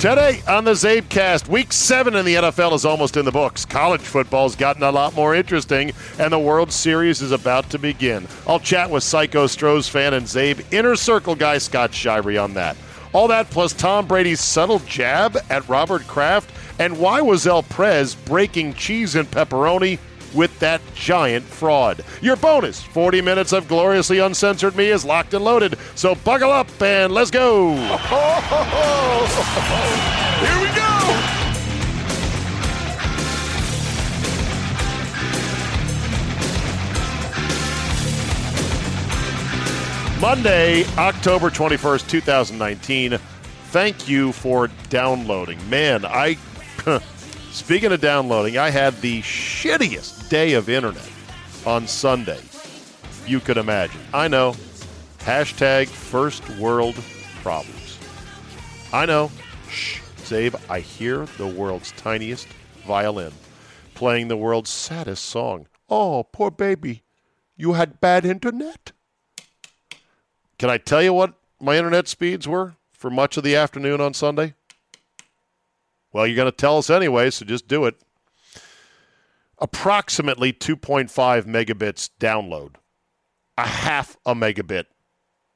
Today on the CzabeCast, Week 7 in the NFL is almost in the books. College football's gotten a lot more interesting, and the World Series is about to begin. I'll chat with Psycho Stroh's fan and Zabe Inner Circle guy Scott Shirey on that. All that plus Tom Brady's subtle jab at Robert Kraft, and why was El Prez breaking cheese and pepperoni with that giant fraud? Your bonus 40 minutes of gloriously uncensored me is locked and loaded, so buckle up and let's go. Here we go. Monday, October 21st, 2019. Thank you for downloading. Man, I speaking of downloading, I had the shittiest day of internet on Sunday you could imagine. I know. Hashtag first world problems. I know. Shh, Zabe, I hear the world's tiniest violin playing the world's saddest song. Oh, poor baby. You had bad internet. Can I tell you what my internet speeds were for much of the afternoon on Sunday? Well, you're going to tell us anyway, so just do it. Approximately 2.5 megabits download, a half a megabit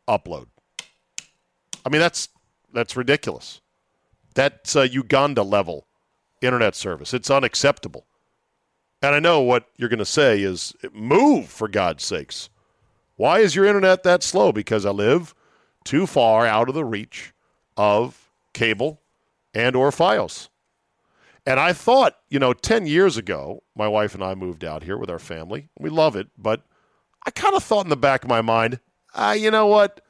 upload. I mean, that's ridiculous. That's Uganda-level internet service. It's unacceptable. And I know what you're going to say is, move, for God's sakes. Why is your internet that slow? Because I live too far out of the reach of cable and or Fios. And I thought, 10 years ago, my wife and I moved out here with our family. We love it, but I kind of thought in the back of my mind, you know what?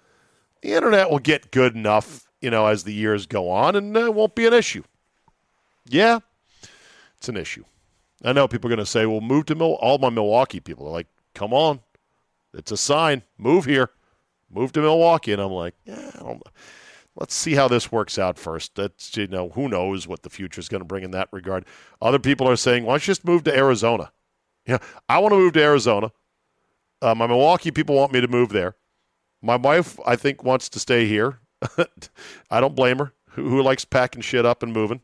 The internet will get good enough, as the years go on, and it won't be an issue. Yeah, it's an issue. I know people are going to say, well, move to all my Milwaukee people are like, come on. It's a sign. Move here. Move to Milwaukee. And I'm like, yeah, I don't know. Let's see how this works out first. That's, who knows what the future is going to bring in that regard. Other people are saying, why don't you just move to Arizona? Yeah, I want to move to Arizona. My Milwaukee people want me to move there. My wife, I think, wants to stay here. I don't blame her. Who likes packing shit up and moving?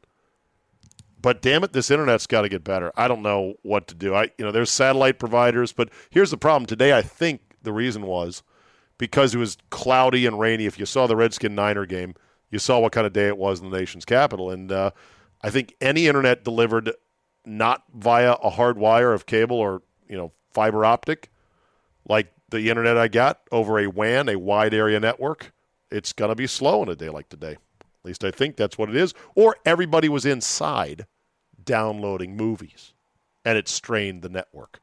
But damn it, this internet's got to get better. I don't know what to do. There's satellite providers, but here's the problem. Today, I think the reason was because it was cloudy and rainy. If you saw the Redskin-Niner game, you saw what kind of day it was in the nation's capital. And I think any internet delivered not via a hard wire of cable or, fiber optic, like the internet I got over a WAN, a wide area network, it's going to be slow on a day like today. At least I think that's what it is. Or everybody was inside downloading movies, and it strained the network.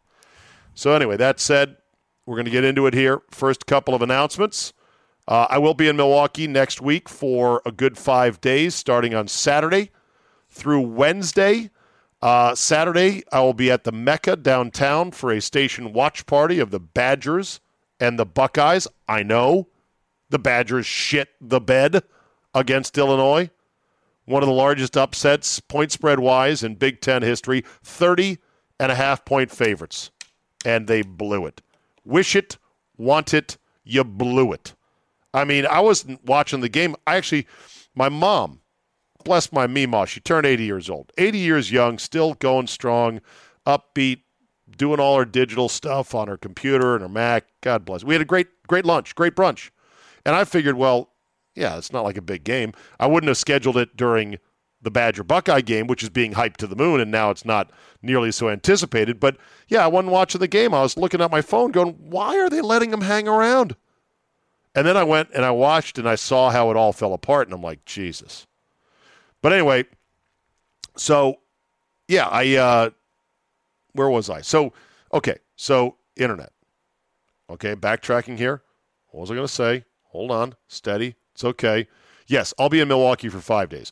So anyway, that said, we're going to get into it here. First couple of announcements. I will be in Milwaukee next week for a good 5 days, starting on Saturday through Wednesday. Saturday, I will be at the Mecca downtown for a station watch party of the Badgers and the Buckeyes, I know the Badgers shit the bed against Illinois. One of the largest upsets, point spread-wise, in Big Ten history. 30.5-point favorites. And they blew it. Wish it, want it, you blew it. I mean, I wasn't watching the game. I actually, my mom, bless my meemaw, she turned 80 years old. 80 years young, still going strong, upbeat, doing all her digital stuff on her computer and her Mac. God bless. We had a great lunch, great brunch. And I figured, well, yeah, it's not like a big game. I wouldn't have scheduled it during the Badger-Buckeye game, which is being hyped to the moon, and now it's not nearly so anticipated. But, yeah, I wasn't watching the game. I was looking at my phone going, why are they letting them hang around? And then I went and I watched and I saw how it all fell apart, and I'm like, Jesus. But anyway, so, yeah, where was I? So internet. Okay, backtracking here. What was I going to say? Hold on, steady. It's okay. Yes, I'll be in Milwaukee for 5 days.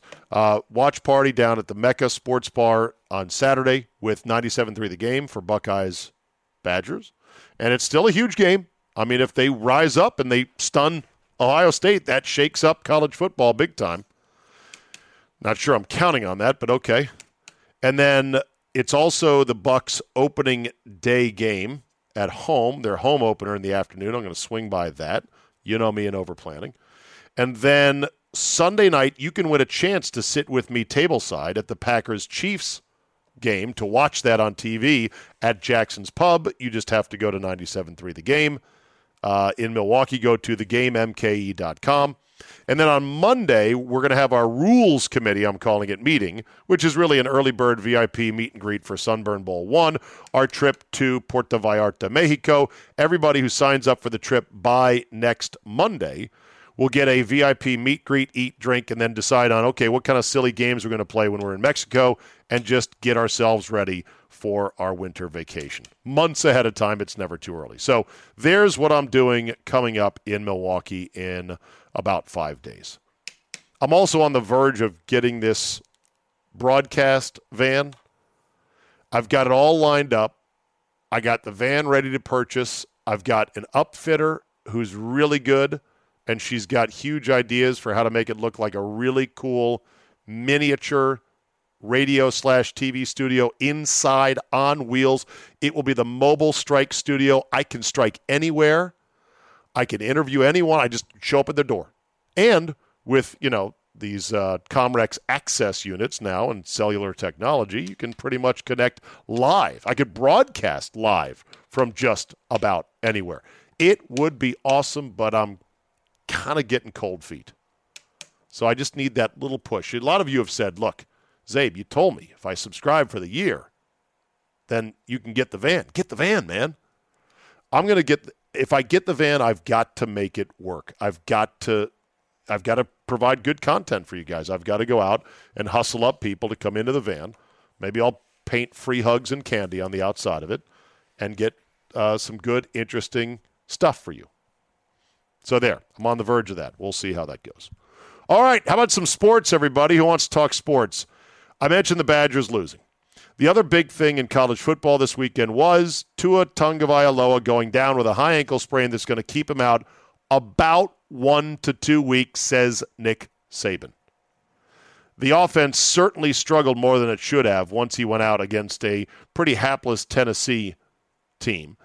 Watch party down at the Mecca Sports Bar on Saturday with 97.3 The Game for Buckeyes Badgers. And it's still a huge game. I mean, if they rise up and they stun Ohio State, that shakes up college football big time. Not sure I'm counting on that, but okay. And then it's also the Bucks opening day game at home, their home opener in the afternoon. I'm going to swing by that. You know me and over-planning. And then Sunday night, you can win a chance to sit with me tableside at the Packers-Chiefs game to watch that on TV at Jackson's Pub. You just have to go to 97.3 The Game. In Milwaukee, go to thegamemke.com. And then on Monday, we're going to have our rules committee, I'm calling it, meeting, which is really an early bird VIP meet and greet for Sunburn Bowl 1, our trip to Puerto Vallarta, Mexico. Everybody who signs up for the trip by next Monday will get a VIP meet, greet, eat, drink, and then decide on, okay, what kind of silly games we're going to play when we're in Mexico and just get ourselves ready for our winter vacation. Months ahead of time, it's never too early. So there's what I'm doing coming up in Milwaukee in about 5 days. I'm also on the verge of getting this broadcast van. I've got it all lined up. I got the van ready to purchase. I've got an upfitter who's really good, and she's got huge ideas for how to make it look like a really cool miniature radio/TV studio inside on wheels. It will be the mobile strike studio. I can strike anywhere. I can interview anyone. I just show up at their door. And with, these Comrex access units now and cellular technology, you can pretty much connect live. I could broadcast live from just about anywhere. It would be awesome, but I'm kind of getting cold feet. So I just need that little push. A lot of you have said, look, Zabe, you told me if I subscribe for the year, then you can get the van. Get the van, man. I'm going to get if I get the van, I've got to make it work. I've got to provide good content for you guys. I've got to go out and hustle up people to come into the van. Maybe I'll paint free hugs and candy on the outside of it and get some good, interesting stuff for you. So there, I'm on the verge of that. We'll see how that goes. All right, how about some sports, everybody? Who wants to talk sports? I mentioned the Badgers losing. The other big thing in college football this weekend was Tua Tagovailoa going down with a high ankle sprain that's going to keep him out about 1 to 2 weeks, says Nick Saban. The offense certainly struggled more than it should have once he went out against a pretty hapless Tennessee team.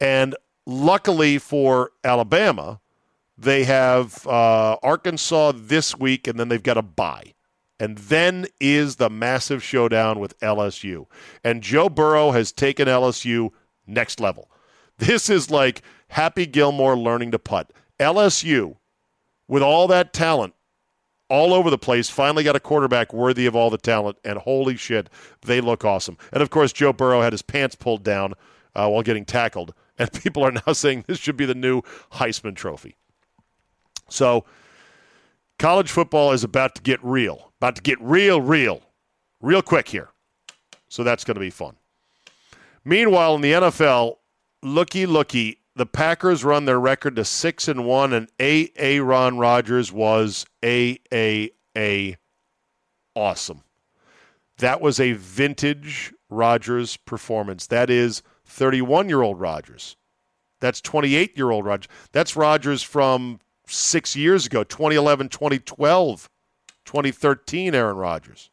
And luckily for Alabama, they have Arkansas this week, and then they've got a bye. And then is the massive showdown with LSU. And Joe Burrow has taken LSU next level. This is like Happy Gilmore learning to putt. LSU, with all that talent all over the place, finally got a quarterback worthy of all the talent, and holy shit, they look awesome. And, of course, Joe Burrow had his pants pulled down while getting tackled, and people are now saying this should be the new Heisman Trophy. So college football is about to get real. About to get real, real quick here. So that's going to be fun. Meanwhile, in the NFL, looky, the Packers run their record to 6-1, and Aaron Rodgers was awesome. That was a vintage Rodgers performance. That is 31-year-old Rodgers. That's 28-year-old Rodgers. That's Rodgers from 6 years ago, 2011, 2012, 2013, Aaron Rodgers.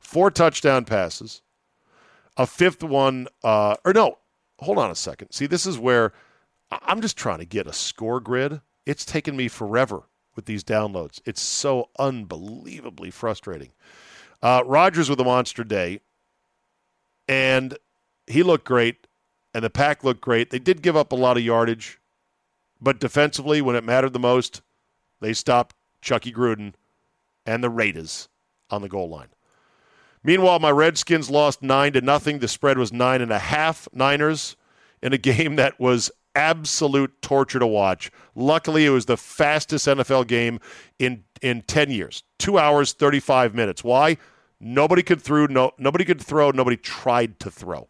4 touchdown passes. A fifth one, hold on a second. See, this is where I'm just trying to get a score grid. It's taken me forever with these downloads. It's so unbelievably frustrating. Rodgers with a monster day, and he looked great, and the pack looked great. They did give up a lot of yardage, but defensively, when it mattered the most, they stopped Chucky Gruden and the Raiders on the goal line. Meanwhile, my Redskins lost 9-0. The spread was 9.5 Niners in a game that was absolute torture to watch. Luckily, it was the fastest NFL game in 10 years. 2 hours, 35 minutes. Why? Nobody could throw. Nobody tried to throw.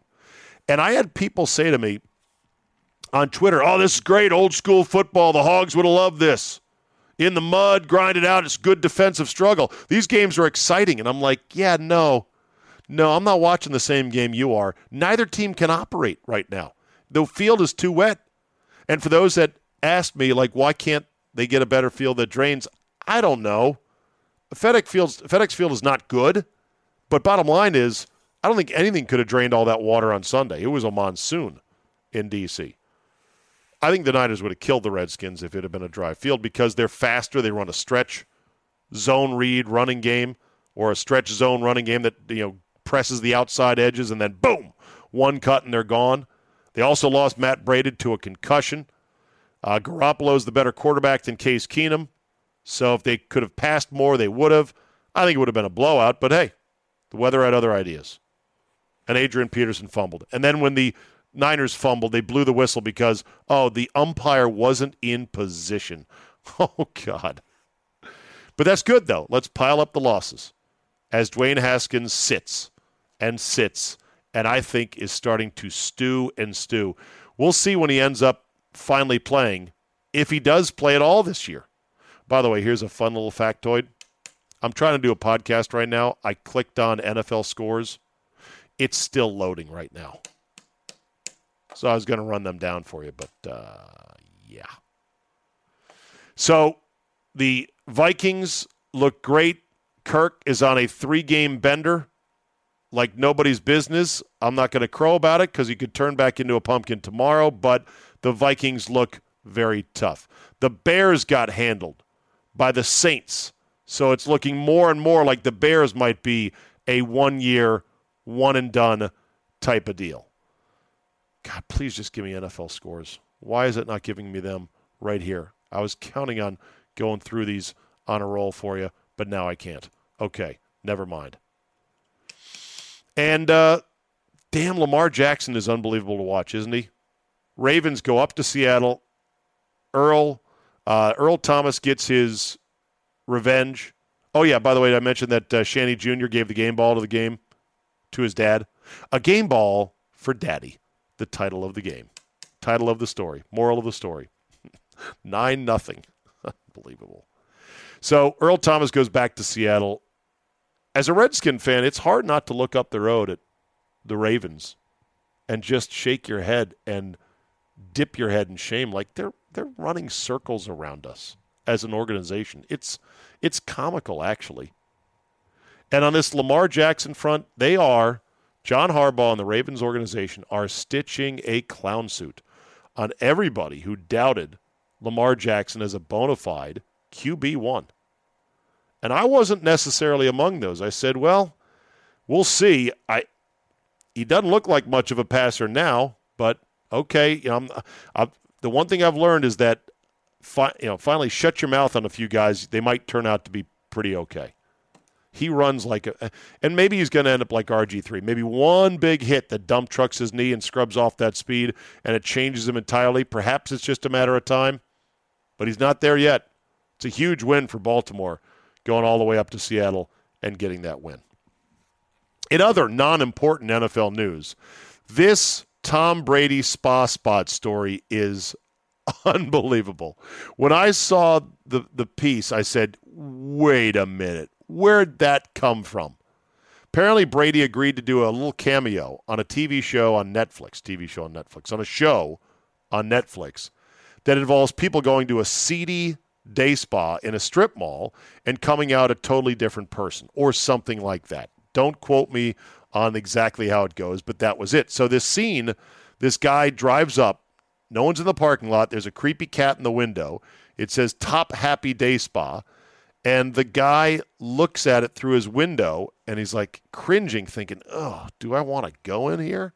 And I had people say to me on Twitter, oh, this is great, old school football. The Hogs would have loved this. In the mud, grind it out. It's good defensive struggle. These games are exciting. And I'm like, yeah, no, I'm not watching the same game you are. Neither team can operate right now. The field is too wet. And for those that asked me, like, why can't they get a better field that drains? I don't know. FedEx Field is not good. But bottom line is, I don't think anything could have drained all that water on Sunday. It was a monsoon in D.C. I think the Niners would have killed the Redskins if it had been a dry field because they're faster. They run a stretch zone read running game or a stretch zone running game that presses the outside edges and then boom, one cut and they're gone. They also lost Matt Brady to a concussion. Garoppolo's the better quarterback than Case Keenum. So if they could have passed more, they would have. I think it would have been a blowout, but hey, the weather had other ideas. And Adrian Peterson fumbled. And then when the Niners fumbled, they blew the whistle because, the umpire wasn't in position. Oh, God. But that's good, though. Let's pile up the losses as Dwayne Haskins sits, and I think is starting to stew. We'll see when he ends up finally playing, if he does play at all this year. By the way, here's a fun little factoid. I'm trying to do a podcast right now. I clicked on NFL scores. It's still loading right now. So I was going to run them down for you, but yeah. So the Vikings look great. Kirk is on a 3-game bender like nobody's business. I'm not going to crow about it because he could turn back into a pumpkin tomorrow, but the Vikings look very tough. The Bears got handled by the Saints, so it's looking more and more like the Bears might be a one-year, one-and-done type of deal. God, please just give me NFL scores. Why is it not giving me them right here? I was counting on going through these on a roll for you, but now I can't. Okay, never mind. And damn, Lamar Jackson is unbelievable to watch, isn't he? Ravens go up to Seattle. Earl Thomas gets his revenge. Oh, yeah, by the way, I mentioned that Shanny Jr. gave the game ball to his dad. A game ball for daddy. The title of the game. Title of the story. Moral of the story. 9-0. Unbelievable. So Earl Thomas goes back to Seattle. As a Redskin fan, it's hard not to look up the road at the Ravens and just shake your head and dip your head in shame. Like they're running circles around us as an organization. It's comical, actually. And on this Lamar Jackson front, they are. John Harbaugh and the Ravens organization are stitching a clown suit on everybody who doubted Lamar Jackson as a bona fide QB1. And I wasn't necessarily among those. I said, well, we'll see. He doesn't look like much of a passer now, but okay. The one thing I've learned is that finally shut your mouth on a few guys. They might turn out to be pretty okay. He runs and maybe he's going to end up like RG3. Maybe one big hit that dump trucks his knee and scrubs off that speed, and it changes him entirely. Perhaps it's just a matter of time, but he's not there yet. It's a huge win for Baltimore, going all the way up to Seattle and getting that win. In other non-important NFL news, this Tom Brady spa spot story is unbelievable. When I saw the piece, I said, wait a minute. Where'd that come from? Apparently, Brady agreed to do a little cameo on a TV show on Netflix, on a show on Netflix that involves people going to a seedy day spa in a strip mall and coming out a totally different person or something like that. Don't quote me on exactly how it goes, but that was it. So this scene, this guy drives up. No one's in the parking lot. There's a creepy cat in the window. It says Top Happy Day Spa. And the guy looks at it through his window, and he's like cringing, thinking, oh, do I want to go in here?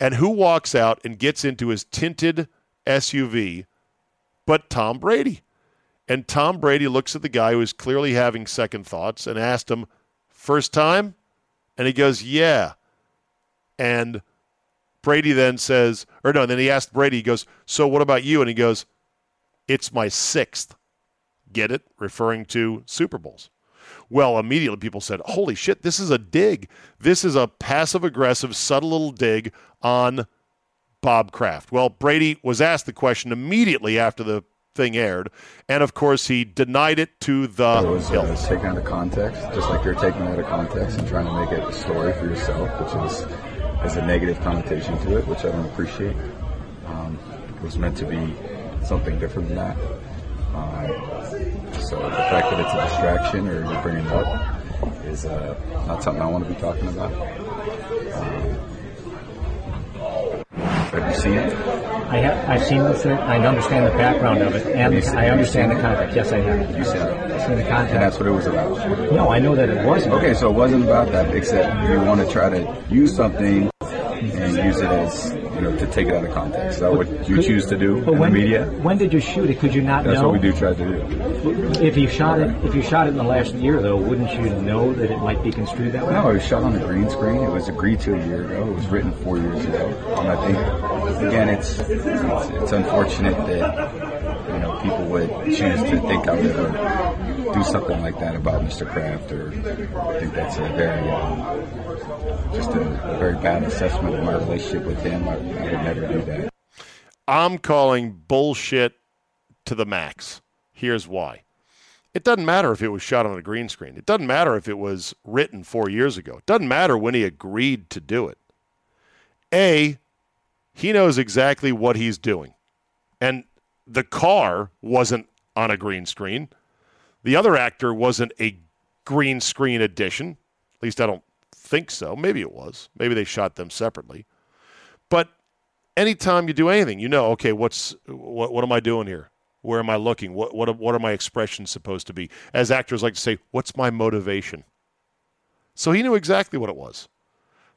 And who walks out and gets into his tinted SUV but Tom Brady? And Tom Brady looks at the guy who is clearly having second thoughts and asked him, first time? And he goes, yeah. And Brady then says, or no, then he asked Brady, he goes, so what about you? And he goes, it's my sixth. Get it? Referring to Super Bowls. Well, immediately people said, holy shit, this is a dig. This is a passive-aggressive, subtle little dig on Bob Kraft. Well, Brady was asked the question immediately after the thing aired, and of course he denied it to the hilt. It was taken out of context, just like you're taking it out of context and trying to make it a story for yourself, which has a negative connotation to it, which I don't appreciate. It was meant to be something different than that. So the fact that it's a distraction or you're bringing it up is not something I want to be talking about. Have you seen it? I've seen the thing. I understand the background of it, and I understand the context. Yes, I have. You said it. I've seen the context. And that's what it was about. No, I know that it wasn't. Okay, so it wasn't about that, except you want to try to use something and use it as, to take it out of context. Is that what you choose to do in the media? When did you shoot it? Could you not know? That's what we do try to do. If you shot it in the last year, though, wouldn't you know that it might be construed that way? No, it was shot on a green screen. It was agreed to a year ago. It was written 4 years ago. And I think, again, it's unfortunate that, people would choose to think I would do something like that about Mr. Kraft, or I think that's a very... just a very bad assessment of my relationship with him. I would never do that. I'm calling bullshit to the max. Here's why. It doesn't matter if it was shot on a green screen. It doesn't matter if it was written 4 years ago. It doesn't matter when he agreed to do it. A, he knows exactly what he's doing. And the car wasn't on a green screen. The other actor wasn't a green screen addition. At least I don't think so. Maybe it was. Maybe they shot them separately. But anytime you do anything, okay, what am I doing here? Where am I looking? What are my expressions supposed to be? As actors like to say, what's my motivation? So he knew exactly what it was.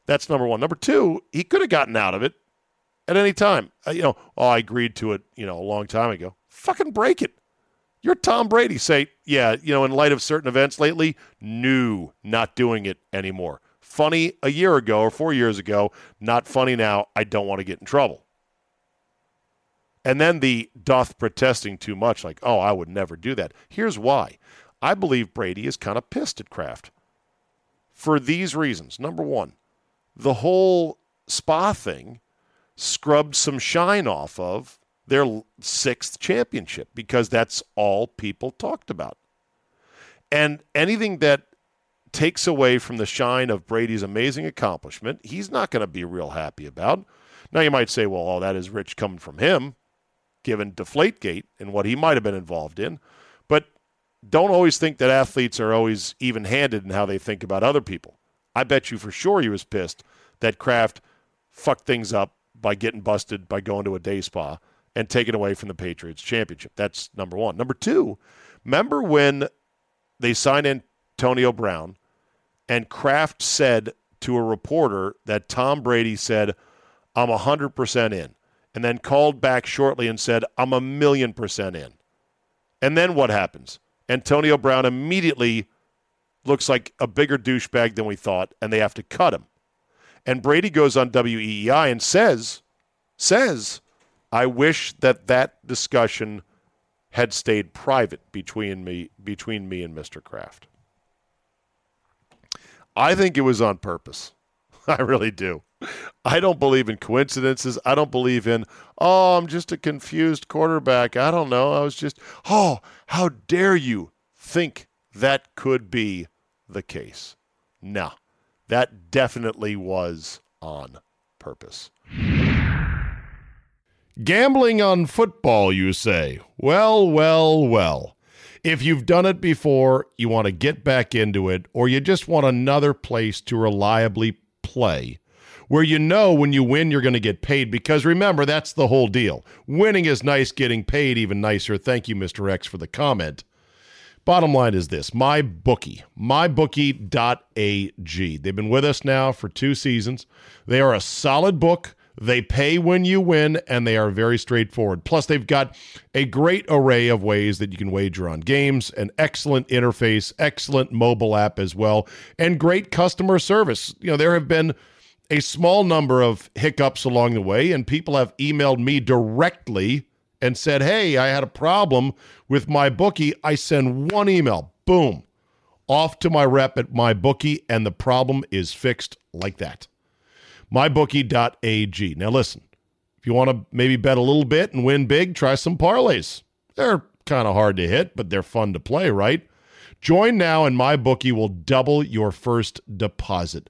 That's number one. Number two, he could have gotten out of it at any time. I agreed to it, a long time ago. Fucking break it. You're Tom Brady. Say, yeah, in light of certain events lately, no, not doing it anymore. Funny a year ago or 4 years ago, not funny now. I don't want to get in trouble. And then the doth protesting too much, like, oh, I would never do that. Here's why. I believe Brady is kind of pissed at Kraft for these reasons. Number one, the whole spa thing scrubbed some shine off of their sixth championship because that's all people talked about. And anything that takes away from the shine of Brady's amazing accomplishment, he's not going to be real happy about. Now you might say, well, all that is rich coming from him, given Deflategate and what he might have been involved in. But don't always think that athletes are always even-handed in how they think about other people. I bet you for sure he was pissed that Kraft fucked things up by getting busted by going to a day spa and taken away from the Patriots championship. That's number one. Number two, remember when they signed Antonio Brown and Kraft said to a reporter that Tom Brady said, I'm 100% in, and then called back shortly and said, I'm 1,000,000% in. And then what happens? Antonio Brown immediately looks like a bigger douchebag than we thought, and they have to cut him. And Brady goes on WEEI and says, I wish that discussion had stayed private between me and Mr. Kraft. I think it was on purpose. I really do. I don't believe in coincidences. I don't believe in, I'm just a confused quarterback. I don't know. I was just, how dare you think that could be the case? No, that definitely was on purpose. Gambling on football, you say? Well, well, well. If you've done it before, you want to get back into it, or you just want another place to reliably play, where you know when you win, you're going to get paid, because remember, that's the whole deal. Winning is nice, getting paid even nicer. Thank you, Mr. X, for the comment. Bottom line is this, MyBookie, mybookie.ag. They've been with us now for 2 seasons. They are a solid book. They pay when you win, and they are very straightforward. Plus, they've got a great array of ways that you can wager on games, an excellent interface, excellent mobile app as well, and great customer service. You know, there have been a small number of hiccups along the way, and people have emailed me directly and said, hey, I had a problem with MyBookie. I send one email, boom, off to my rep at MyBookie, and the problem is fixed like that. MyBookie.ag. Now listen, if you want to maybe bet a little bit and win big, try some parlays. They're kind of hard to hit, but they're fun to play, right? Join now and MyBookie will double your first deposit.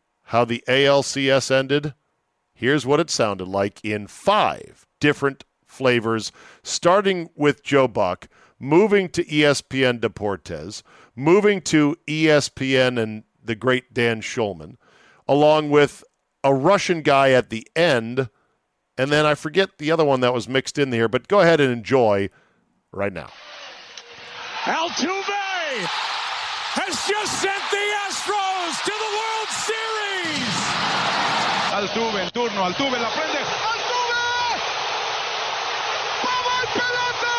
how the ALCS ended? Here's what it sounded like in 5 different flavors, starting with Joe Buck, moving to ESPN Deportes, moving to ESPN and the great Dan Schulman, along with a Russian guy at the end, and then I forget the other one that was mixed in there, but go ahead and enjoy right now. Altuve has just sent the Astros to the World Series. Altuve, el turno, Altuve la prende. ¡Altuve! ¡Vamos el pelota!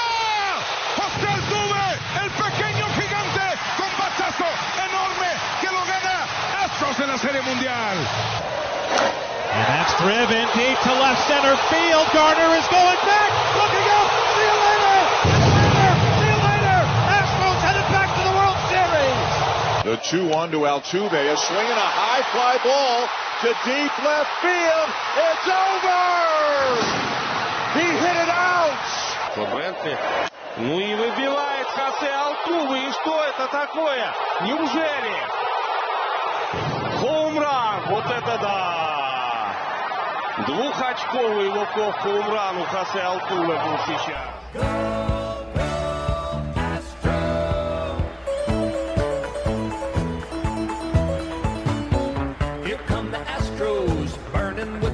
José Altuve, el pequeño gigante, con batazo enorme que lo gana Astros en la Serie Mundial. And that's driven deep to left center field. Gardner is going back, looking up. See you later. The 2-1 to Altuve, a swing and a high fly ball to deep left field. It's over! He hit it out! Ну и выбивает Хосе Алтуве, и что это такое? Неужели? Хоумран, вот это да! Двухочковый луков хоумран у Хосе Алтуве был сейчас.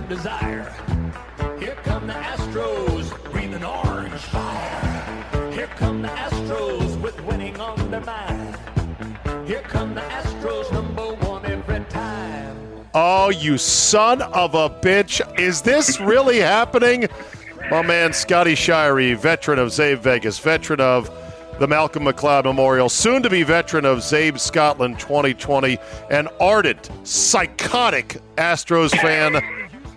Desire. Here come the Astros, breathing orange fire. Here come the Astros with winning on their mind. Here come the Astros, #1 every time. Oh, you son of a bitch. Is this really happening? My man, Scotty Shirey, veteran of Zabe Vegas, veteran of the Malcolm McLeod Memorial, soon to be veteran of Zabe Scotland 2020, an ardent, psychotic Astros fan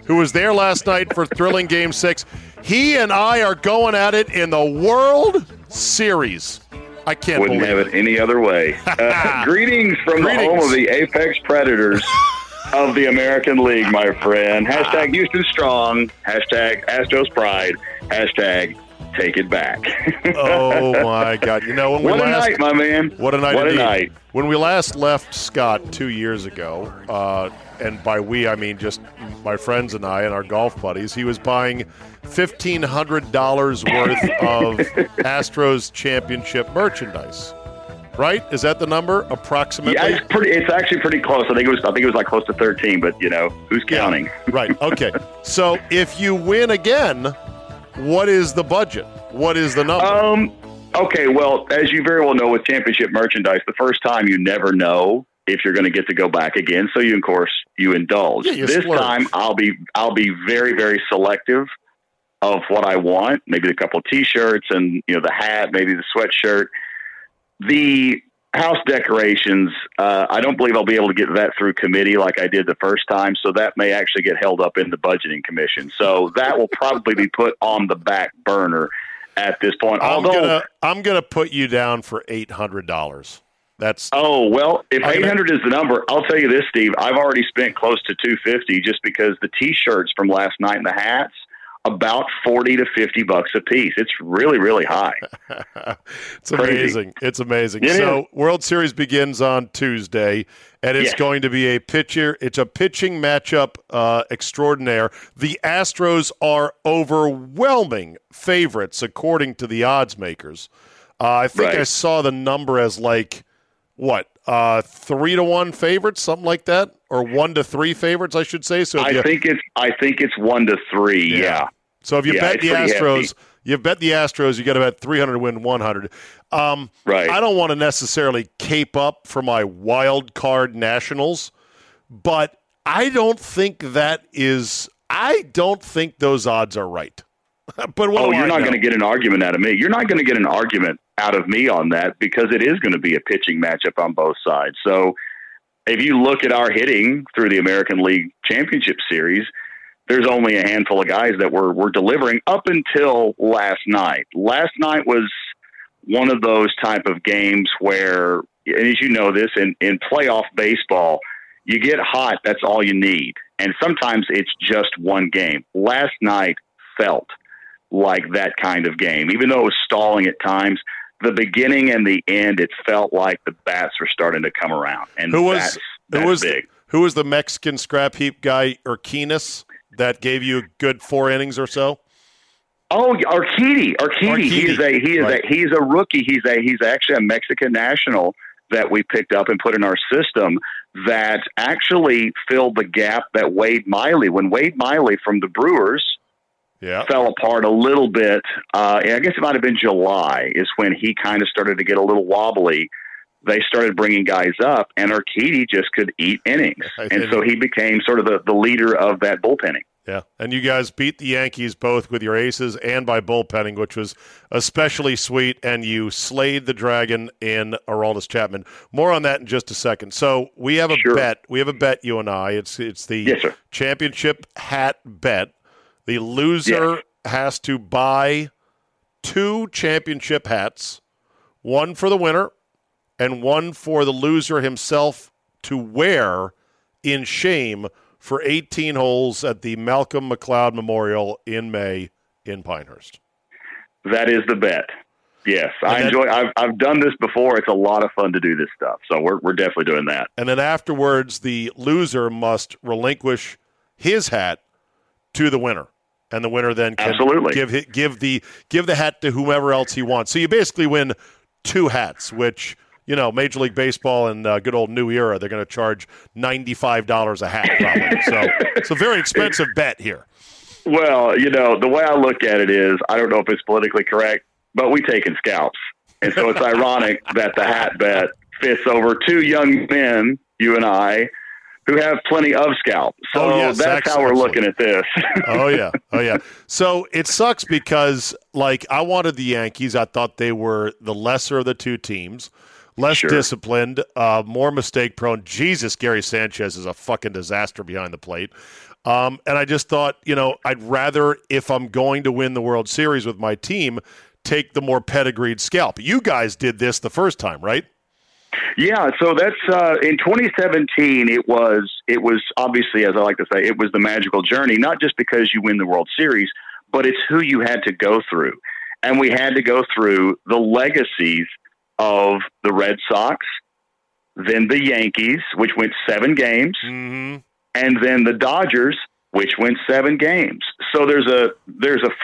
who was there last night for thrilling Game 6. He and I are going at it in the World Series. I can't Wouldn't believe it. Wouldn't have it any other way. Greetings from the home of the Apex Predators of the American League, my friend. Hashtag Houston Strong. Hashtag Astros Pride. Hashtag Take It Back. Oh, my God. You know, what a night, my man. What a night. What a night. When we last left Scott 2 years ago, and by we, I mean just my friends and I and our golf buddies, he was buying $1,500 worth of Astros championship merchandise. Right? Is that the number approximately? Yeah, it's actually pretty close. I think it was like close to 13, but you know, who's counting? Yeah. Right. Okay. So if you win again, what is the budget? What is the number? Okay, well, as you very well know with championship merchandise, the first time you never know if you're going to get to go back again, so you, of course, you indulge. Yeah, this splurge. Time, I'll be very, very selective of what I want. Maybe a couple of T-shirts and you know the hat, maybe the sweatshirt. The house decorations, I don't believe I'll be able to get that through committee like I did the first time, so that may actually get held up in the budgeting commission. So that will probably be put on the back burner at this point. I'm gonna put you down for $800. If 800 is the number, I'll tell you this, Steve. I've already spent close to $250 just because the T-shirts from last night and the hats. About $40 to $50 a piece. It's really, really high. It's crazy. Amazing. It's amazing. It so is. World Series begins on Tuesday, and it's going to be a pitching matchup extraordinaire. The Astros are overwhelming favorites according to the odds makers. I think I saw the number as 3-1 favorites, something like that, or 1-3 favorites, I should say. So I think it's 1-3. Yeah. So if you bet the Astros, you got about 300 to win 100. I don't want to necessarily cape up for my wild card Nationals, but I don't think those odds are right. But you're not going to get an argument out of me. You're not going to get an argument out of me on that because it is going to be a pitching matchup on both sides. So if you look at our hitting through the American League Championship Series, there's only a handful of guys that were delivering up until last night. Last night was one of those type of games where, and as you know this, in playoff baseball, you get hot, that's all you need. And sometimes it's just one game. Last night felt like that kind of game. Even though it was stalling at times, the beginning and the end, it felt like the bats were starting to come around. And that's big. Who was the Mexican scrap heap guy, Urquidy, that gave you a good 4 innings or so? Oh, Urquidy. He's a rookie. He's actually a Mexican national that we picked up and put in our system that actually filled the gap that Wade Miley, when Wade Miley from the Brewers fell apart a little bit. I guess it might have been July is when he kind of started to get a little wobbly. They started bringing guys up, and Urquidy just could eat innings. And so he became sort of the leader of that bullpenning. Yeah, and you guys beat the Yankees both with your aces and by bullpenning, which was especially sweet, and you slayed the dragon in Aroldis Chapman. More on that in just a second. So we have a bet. We have a bet, you and I. It's the championship hat bet. The loser has to buy 2 championship hats, one for the winner and one for the loser himself to wear in shame for 18 holes at the Malcolm McLeod Memorial in May in Pinehurst. That is the bet. Yes, I enjoy. I've done this before. It's a lot of fun to do this stuff, so we're definitely doing that. And then afterwards, the loser must relinquish his hat to the winner, and the winner then can give the hat to whomever else he wants. So you basically win 2 hats, which, you know, Major League Baseball and good old New Era, they're going to charge $95 a hat probably. So it's a very expensive bet here. Well, you know, the way I look at it is, I don't know if it's politically correct, but we taking scalps. And so it's ironic that the hat bet fits over 2 young men, you and I, who have plenty of scalp. So that's how we're looking at this. Oh, yeah. So it sucks because, I wanted the Yankees. I thought they were the lesser of the 2 teams, less disciplined, more mistake-prone. Jesus, Gary Sanchez is a fucking disaster behind the plate. And I just thought, you know, I'd rather, if I'm going to win the World Series with my team, take the more pedigreed scalp. You guys did this the first time, right? Yeah, so that's in 2017. It was obviously, as I like to say, it was the magical journey. Not just because you win the World Series, but it's who you had to go through, and we had to go through the legacies of the Red Sox, then the Yankees, which went 7 games, and then the Dodgers, which went 7 games. So there's a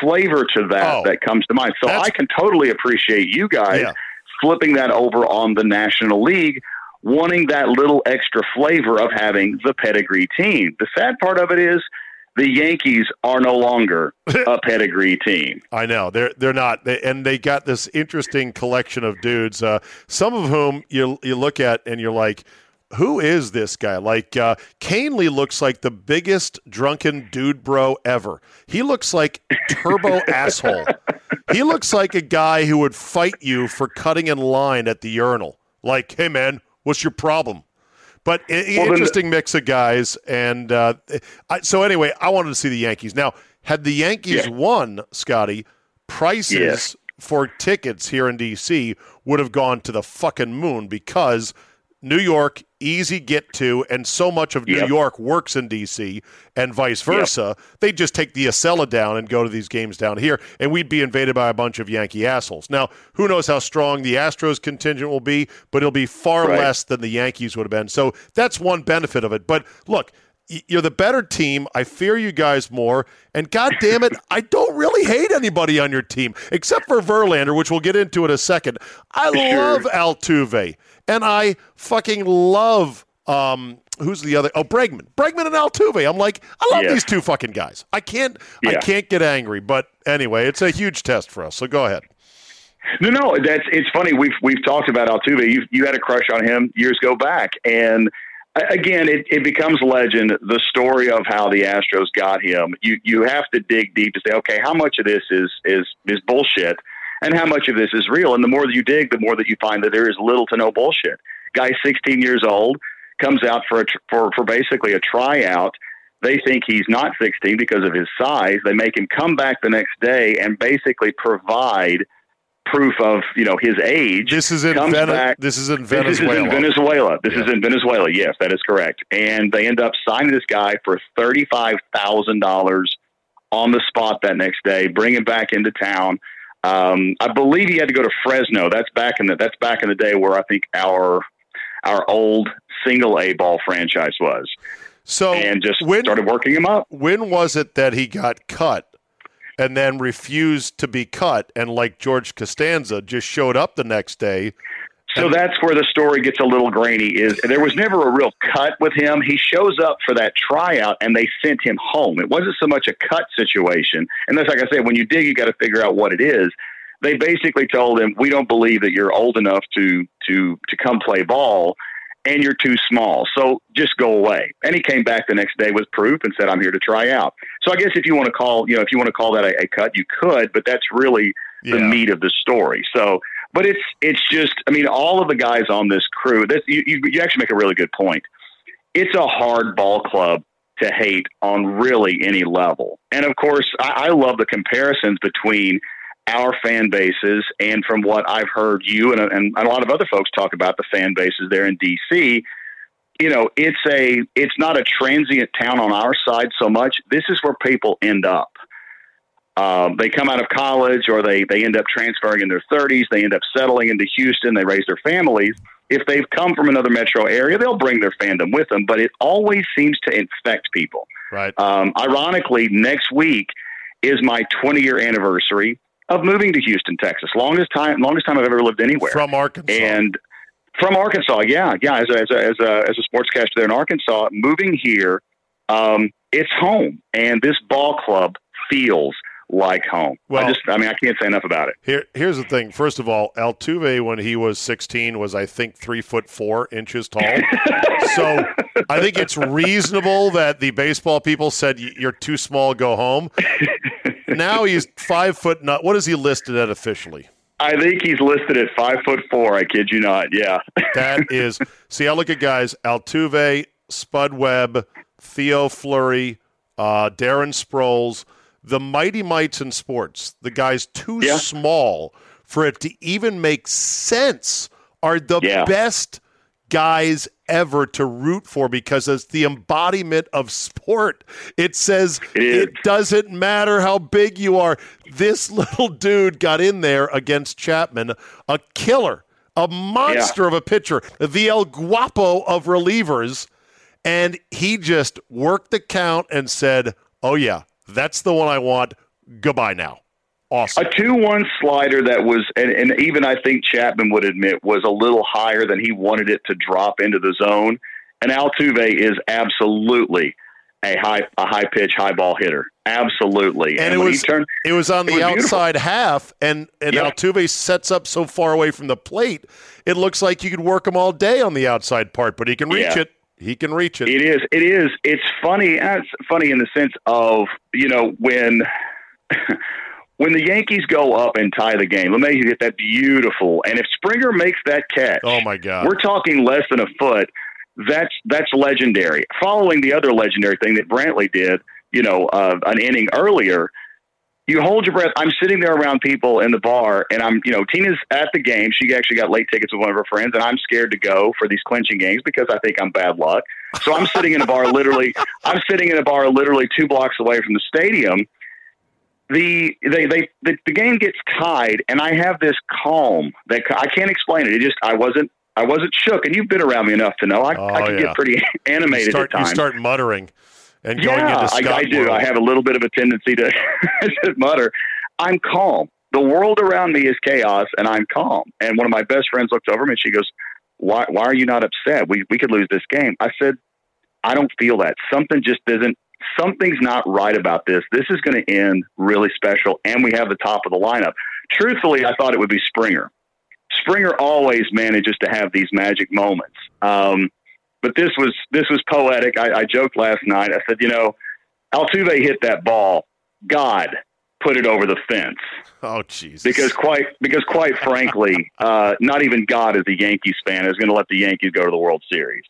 flavor to that that comes to mind. So I can totally appreciate you guys. Yeah. Flipping that over on the National League, wanting that little extra flavor of having the pedigree team. The sad part of it is the Yankees are no longer a pedigree team. I know. They're not. They got this interesting collection of dudes, some of whom you look at and you're like, who is this guy? Canely looks like the biggest drunken dude bro ever. He looks like turbo asshole. He looks like a guy who would fight you for cutting in line at the urinal. like, hey, man, what's your problem? But interesting mix of guys. And so anyway, I wanted to see the Yankees. Now, had the Yankees won, Scotty, prices for tickets here in D.C. would have gone to the fucking moon because New York, easy get to, and so much of New York works in D.C. and vice versa. They just take the Acela down and go to these games down here, and we'd be invaded by a bunch of Yankee assholes. Now, who knows how strong the Astros contingent will be, but it'll be far less than the Yankees would have been. So that's one benefit of it. But look, you're the better team. I fear you guys more. And God damn it, I don't really hate anybody on your team, except for Verlander, which we'll get into in a second. I love Altuve. And I fucking love, who's the other? Oh, Bregman. Bregman and Altuve. I'm like, I love these two fucking guys. I can't get angry. But anyway, it's a huge test for us. So go ahead. No, it's funny. We've talked about Altuve. You had a crush on him years go back. And again, it becomes legend, the story of how the Astros got him. You have to dig deep to say, okay, how much of this is bullshit and how much of this is real? And the more that you dig, the more that you find that there is little to no bullshit. Guy's 16 years old, comes out for basically a tryout. They think he's not 16 because of his size. They make him come back the next day and basically provide proof of, his age. This is in Venezuela. This is in Venezuela. Yes, that is correct. And they end up signing this guy for $35,000 on the spot that next day, bring him back into town. I believe he had to go to Fresno. That's back in the day where I think our old single A ball franchise was. So and just started working him up. When was it that he got cut? And then refused to be cut, and like George Costanza, just showed up the next day. So that's where the story gets a little grainy. Is there was never a real cut with him. He shows up for that tryout, and they sent him home. It wasn't so much a cut situation. And that's like I said, when you dig, you got to figure out what it is. They basically told him, we don't believe that you're old enough to come play ball, and you're too small, so just go away. And he came back the next day with proof and said, I'm here to try out. So I guess if you want to call, that a cut, you could, but that's really the meat of the story. So, but it's just, I mean, all of the guys on this crew, you actually make a really good point. It's a hard ball club to hate on really any level. And of course, I love the comparisons between our fan bases, and from what I've heard you and a lot of other folks talk about the fan bases there in DC, it's not a transient town on our side so much. This is where people end up. They come out of college, or they end up transferring in their 30s. They end up settling into Houston. They raise their families. If they've come from another metro area, they'll bring their fandom with them, but it always seems to infect people. Right. Ironically, next week is my 20-year anniversary of moving to Houston, Texas. Longest time I've ever lived anywhere. From Arkansas, yeah. As a sportscaster there in Arkansas, moving here, it's home, and this ball club feels like home. Well, I can't say enough about it. Here's the thing. First of all, Altuve, when he was 16, was I think 3'4" tall. So I think it's reasonable that the baseball people said, "You're too small, go home." Now he's 5'0". What is he listed at officially? I think he's listed at 5'4". I kid you not. Yeah. That is. See, I look at guys: Altuve, Spud Webb, Theo Fleury, Darren Sproles, the mighty mites in sports. The guys too small for it to even make sense are the best guys ever to root for, because it's the embodiment of sport. It says it doesn't matter how big you are. This little dude got in there against Chapman, a killer, a monster of a pitcher, the El Guapo of relievers, and he just worked the count and said, oh yeah, that's the one I want. Goodbye now. Awesome. A 2-1 slider that was, and even I think Chapman would admit, was a little higher than he wanted it to drop into the zone. And Altuve is absolutely a high pitch, high ball hitter. Absolutely. And it was on the outside half, and Altuve sets up so far away from the plate, it looks like you could work him all day on the outside part, but he can reach it. He can reach it. It is. It's funny in the sense of, when When the Yankees go up and tie the game, let me get that beautiful. And if Springer makes that catch, oh my God, we're talking less than a foot. That's legendary. Following the other legendary thing that Brantley did, an inning earlier, you hold your breath. I'm sitting there around people in the bar, and I'm, Tina's at the game. She actually got late tickets with one of her friends, and I'm scared to go for these clinching games because I think I'm bad luck. So I'm sitting in a bar, literally 2 blocks away from the stadium. The game gets tied, and I have this calm that I can't explain it. It just, I wasn't shook, and you've been around me enough to know I can get pretty animated at times. You start muttering and going into Scott I do. World. I have a little bit of a tendency to, to mutter. I'm calm. The world around me is chaos, and I'm calm. And one of my best friends looked over me, and she goes, "Why are you not upset? We could lose this game." I said, "I don't feel that. Something just isn't. Something's not right about this. This is going to end really special, and we have the top of the lineup." Truthfully, I thought it would be Springer. Springer always manages to have these magic moments. But this was poetic. I joked last night. I said, Altuve hit that ball. God put it over the fence. Oh, Jesus. Because quite frankly, not even God as a Yankees fan is going to let the Yankees go to the World Series.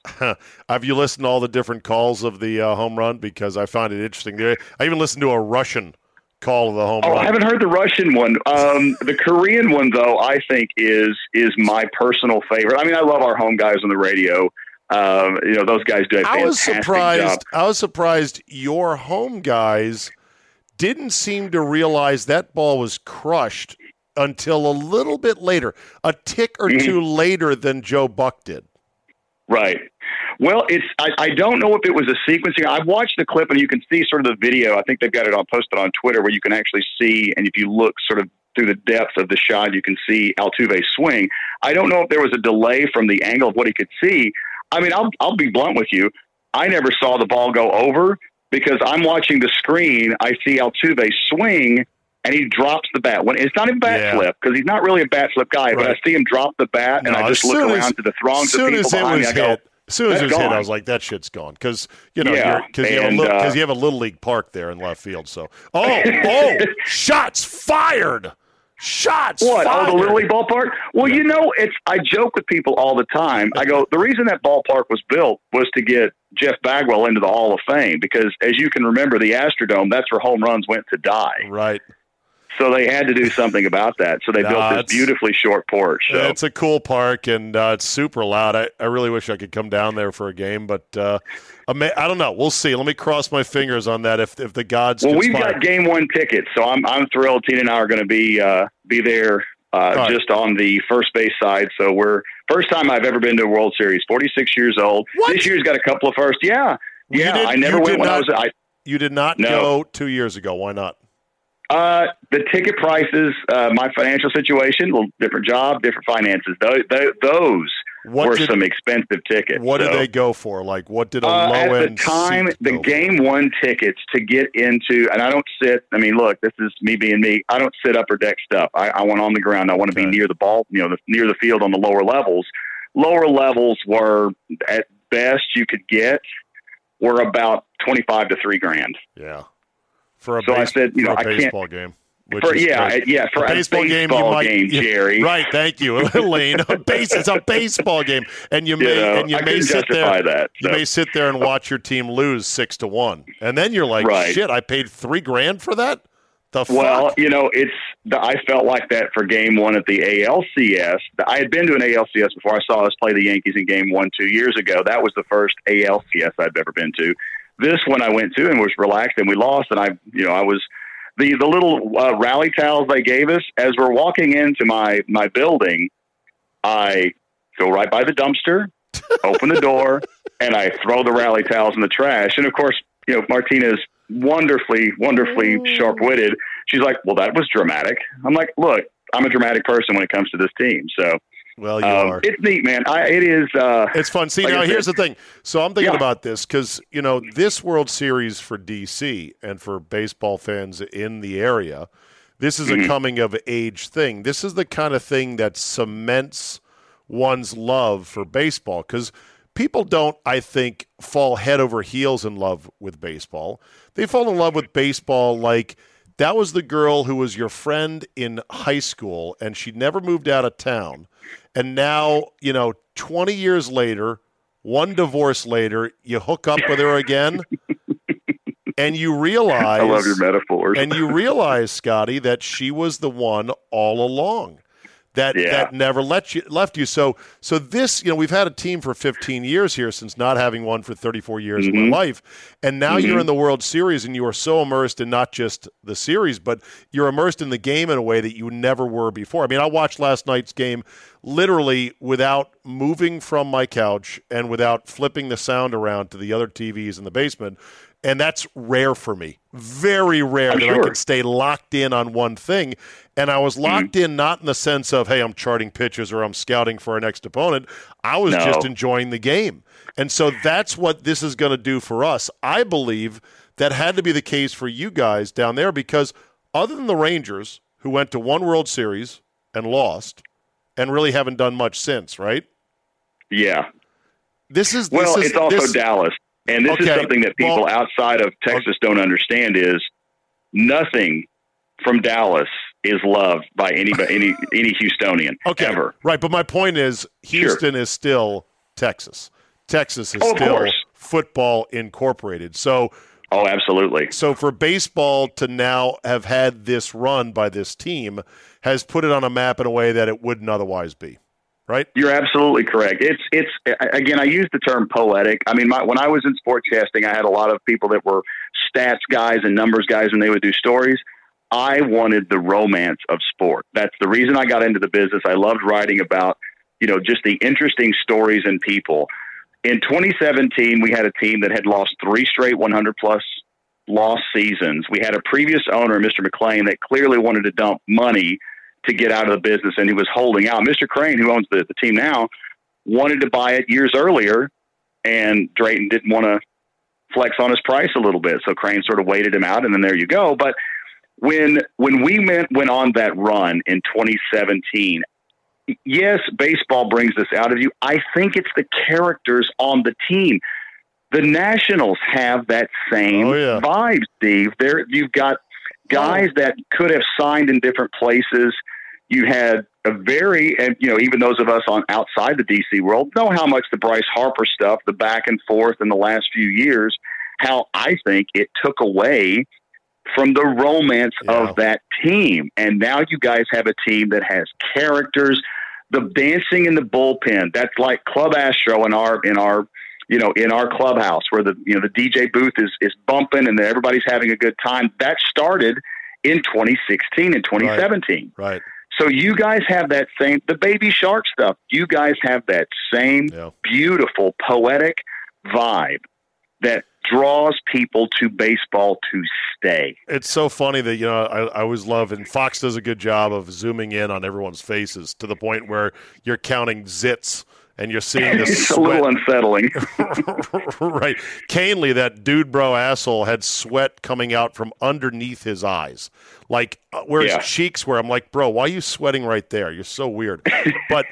Have you listened to all the different calls of the home run? Because I find it interesting. I even listened to a Russian call of the home run. I haven't heard the Russian one. The Korean one, though, I think is my personal favorite. I mean, I love our home guys on the radio. Those guys do a fantastic job. I was surprised your home guys didn't seem to realize that ball was crushed until a little bit later, a tick or two later than Joe Buck did. Right. Well, I don't know if it was a sequencing. I've watched the clip, and you can see sort of the video. I think they've got it posted on Twitter where you can actually see, and if you look sort of through the depth of the shot, you can see Altuve swing. I don't know if there was a delay from the angle of what he could see. I mean, I'll be blunt with you. I never saw the ball go over because I'm watching the screen. I see Altuve swing, and he drops the bat. It's not even bat flip because he's not really a bat flip guy, right. But I see him drop the bat, and I just look around to the throngs of people behind me. As soon as it was hit, I was like, that shit's gone. Because, you have a Little League park there in left field. So, shots fired. Fired. Oh, the Little League ballpark? Well, I joke with people all the time. I go, the reason that ballpark was built was to get Jeff Bagwell into the Hall of Fame. Because, as you can remember, the Astrodome, that's where home runs went to die. Right. So they had to do something about that. So they built this beautifully short porch. So. It's a cool park, and it's super loud. I really wish I could come down there for a game, but I don't know. We'll see. Let me cross my fingers on that if the gods conspire. We've got game one tickets, so I'm thrilled. Tina and I are going to be there just on the first base side. So we're first time I've ever been to a World Series, 46 years old. What? This year's got a couple of firsts. Yeah. Yeah, I never went when I was – You did not go 2 years ago. Why not? The ticket prices, my financial situation, well, different job, different finances. Those were some expensive tickets. What did they go for? Like, what did a low end? At the time, the game one tickets to get into, and I don't sit. I mean, look, this is me being me. I don't sit upper deck stuff. I want on the ground. I want to be near the ball, near the field on the lower levels. Lower levels were at best you could get were about $25 to $3,000. Yeah. For a baseball game. For a baseball game, Jerry. Right, thank you, Elaine. It's a baseball game, and you may sit there and watch your team lose 6-1, and then you're like, shit, I paid $3,000 for that. I felt like that for game one at the ALCS. I had been to an ALCS before. I saw us play the Yankees in game 1 2 years ago. That was the first ALCS I've ever been to. This one I went to and was relaxed, and we lost. And I was the little rally towels they gave us as we're walking into my building. I go right by the dumpster, open the door, and I throw the rally towels in the trash. And of course, Martina's wonderfully sharp-witted. She's like, "Well, that was dramatic." I'm like, "Look, I'm a dramatic person when it comes to this team." So. Well, you are. It's neat, man. It is. It's fun. See, now here's the thing. So I'm thinking about this because, this World Series for D.C. and for baseball fans in the area, this is a coming-of-age thing. This is the kind of thing that cements one's love for baseball because people don't, I think, fall head over heels in love with baseball. They fall in love with baseball like That was the girl who was your friend in high school, and she never moved out of town. And now, 20 years later, one divorce later, you hook up with her again, and you realize... I love your metaphors. And you realize, Scotty, that she was the one all along. That never left you. So this, we've had a team for 15 years here, since not having one for 34 years mm-hmm. of my life. And now mm-hmm. you're in the World Series, and you are so immersed in not just the series, but you're immersed in the game in a way that you never were before. I mean, I watched last night's game literally without moving from my couch and without flipping the sound around to the other TVs in the basement. And that's rare for me. Very rare that I can stay locked in on one thing. And I was locked in not in the sense of, hey, I'm charting pitches or I'm scouting for our next opponent. I was just enjoying the game. And so that's what this is going to do for us. I believe that had to be the case for you guys down there, because other than the Rangers, who went to one World Series and lost and really haven't done much since, right? Yeah. It's also Dallas. And this is something that people outside of Texas don't understand, is nothing from Dallas is loved by any Houstonian ever. Right, but my point is Houston is still Texas. Texas is still football incorporated. So absolutely. So for baseball to now have had this run by this team has put it on a map in a way that it wouldn't otherwise be. Right? You're absolutely correct. It's again, I use the term poetic. I mean, when I was in sportscasting, I had a lot of people that were stats guys and numbers guys when they would do stories. I wanted the romance of sport. That's the reason I got into the business. I loved writing about, just the interesting stories and people. In 2017, we had a team that had lost 3 straight 100-plus loss seasons. We had a previous owner, Mr. McLean, that clearly wanted to dump money to get out of the business, and he was holding out. Mr. Crane, who owns the team now, wanted to buy it years earlier, and Drayton didn't want to flex on his price a little bit, so Crane sort of waited him out, and then there you go. But when we went on that run in 2017, yes, baseball brings this out of you. I think it's the characters on the team. The Nationals have that same vibe, Steve. There, you've got guys that could have signed in different places. You had a even those of us on outside the DC world know how much the Bryce Harper stuff, the back and forth in the last few years, how I think it took away from the romance of that team. And now you guys have a team that has characters, the dancing in the bullpen. That's like Club Astro in our clubhouse, where the DJ booth is bumping and everybody's having a good time. That started in 2016 and 2017. Right. So you guys have that same, the Baby Shark stuff. You guys have that same beautiful poetic vibe that draws people to baseball to stay. It's so funny that, I always love, and Fox does a good job of zooming in on everyone's faces to the point where you're counting zits. And you're seeing this. It's a little unsettling. Right. Canely, that dude bro asshole, had sweat coming out from underneath his eyes. Like, where his cheeks were. I'm like, bro, why are you sweating right there? You're so weird. But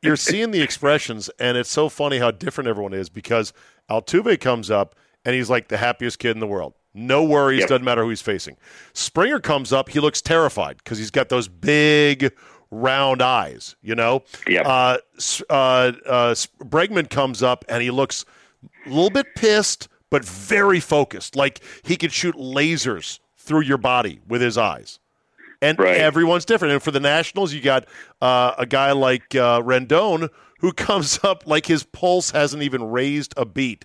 you're seeing the expressions, and it's so funny how different everyone is, because Altuve comes up, and he's like the happiest kid in the world. No worries. Doesn't matter who he's facing. Springer comes up. He looks terrified because he's got those big round eyes, Bregman comes up and he looks a little bit pissed, but very focused. Like he could shoot lasers through your body with his eyes. And everyone's different. And for the Nationals, you got a guy like Rendon, who comes up like his pulse hasn't even raised a beat.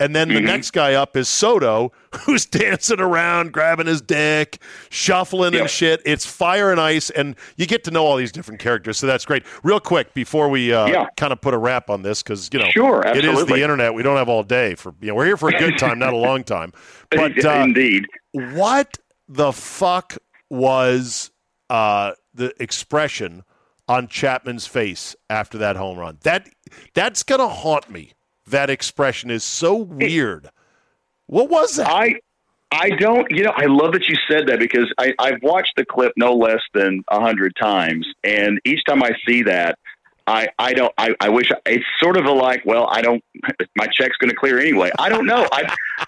And then the next guy up is Soto, who's dancing around, grabbing his dick, shuffling and shit. It's fire and ice, and you get to know all these different characters, so that's great. Real quick, before we kind of put a wrap on this, because, it is the internet. We don't have all day. We're here for a good time, not a long time. But, indeed. What the fuck was the expression on Chapman's face after that home run? That's going to haunt me. That expression is so weird. What was that? I don't, I love that you said that, because I've watched the clip no less than 100 times. And each time I see that, it's sort of my check's going to clear anyway. I don't know.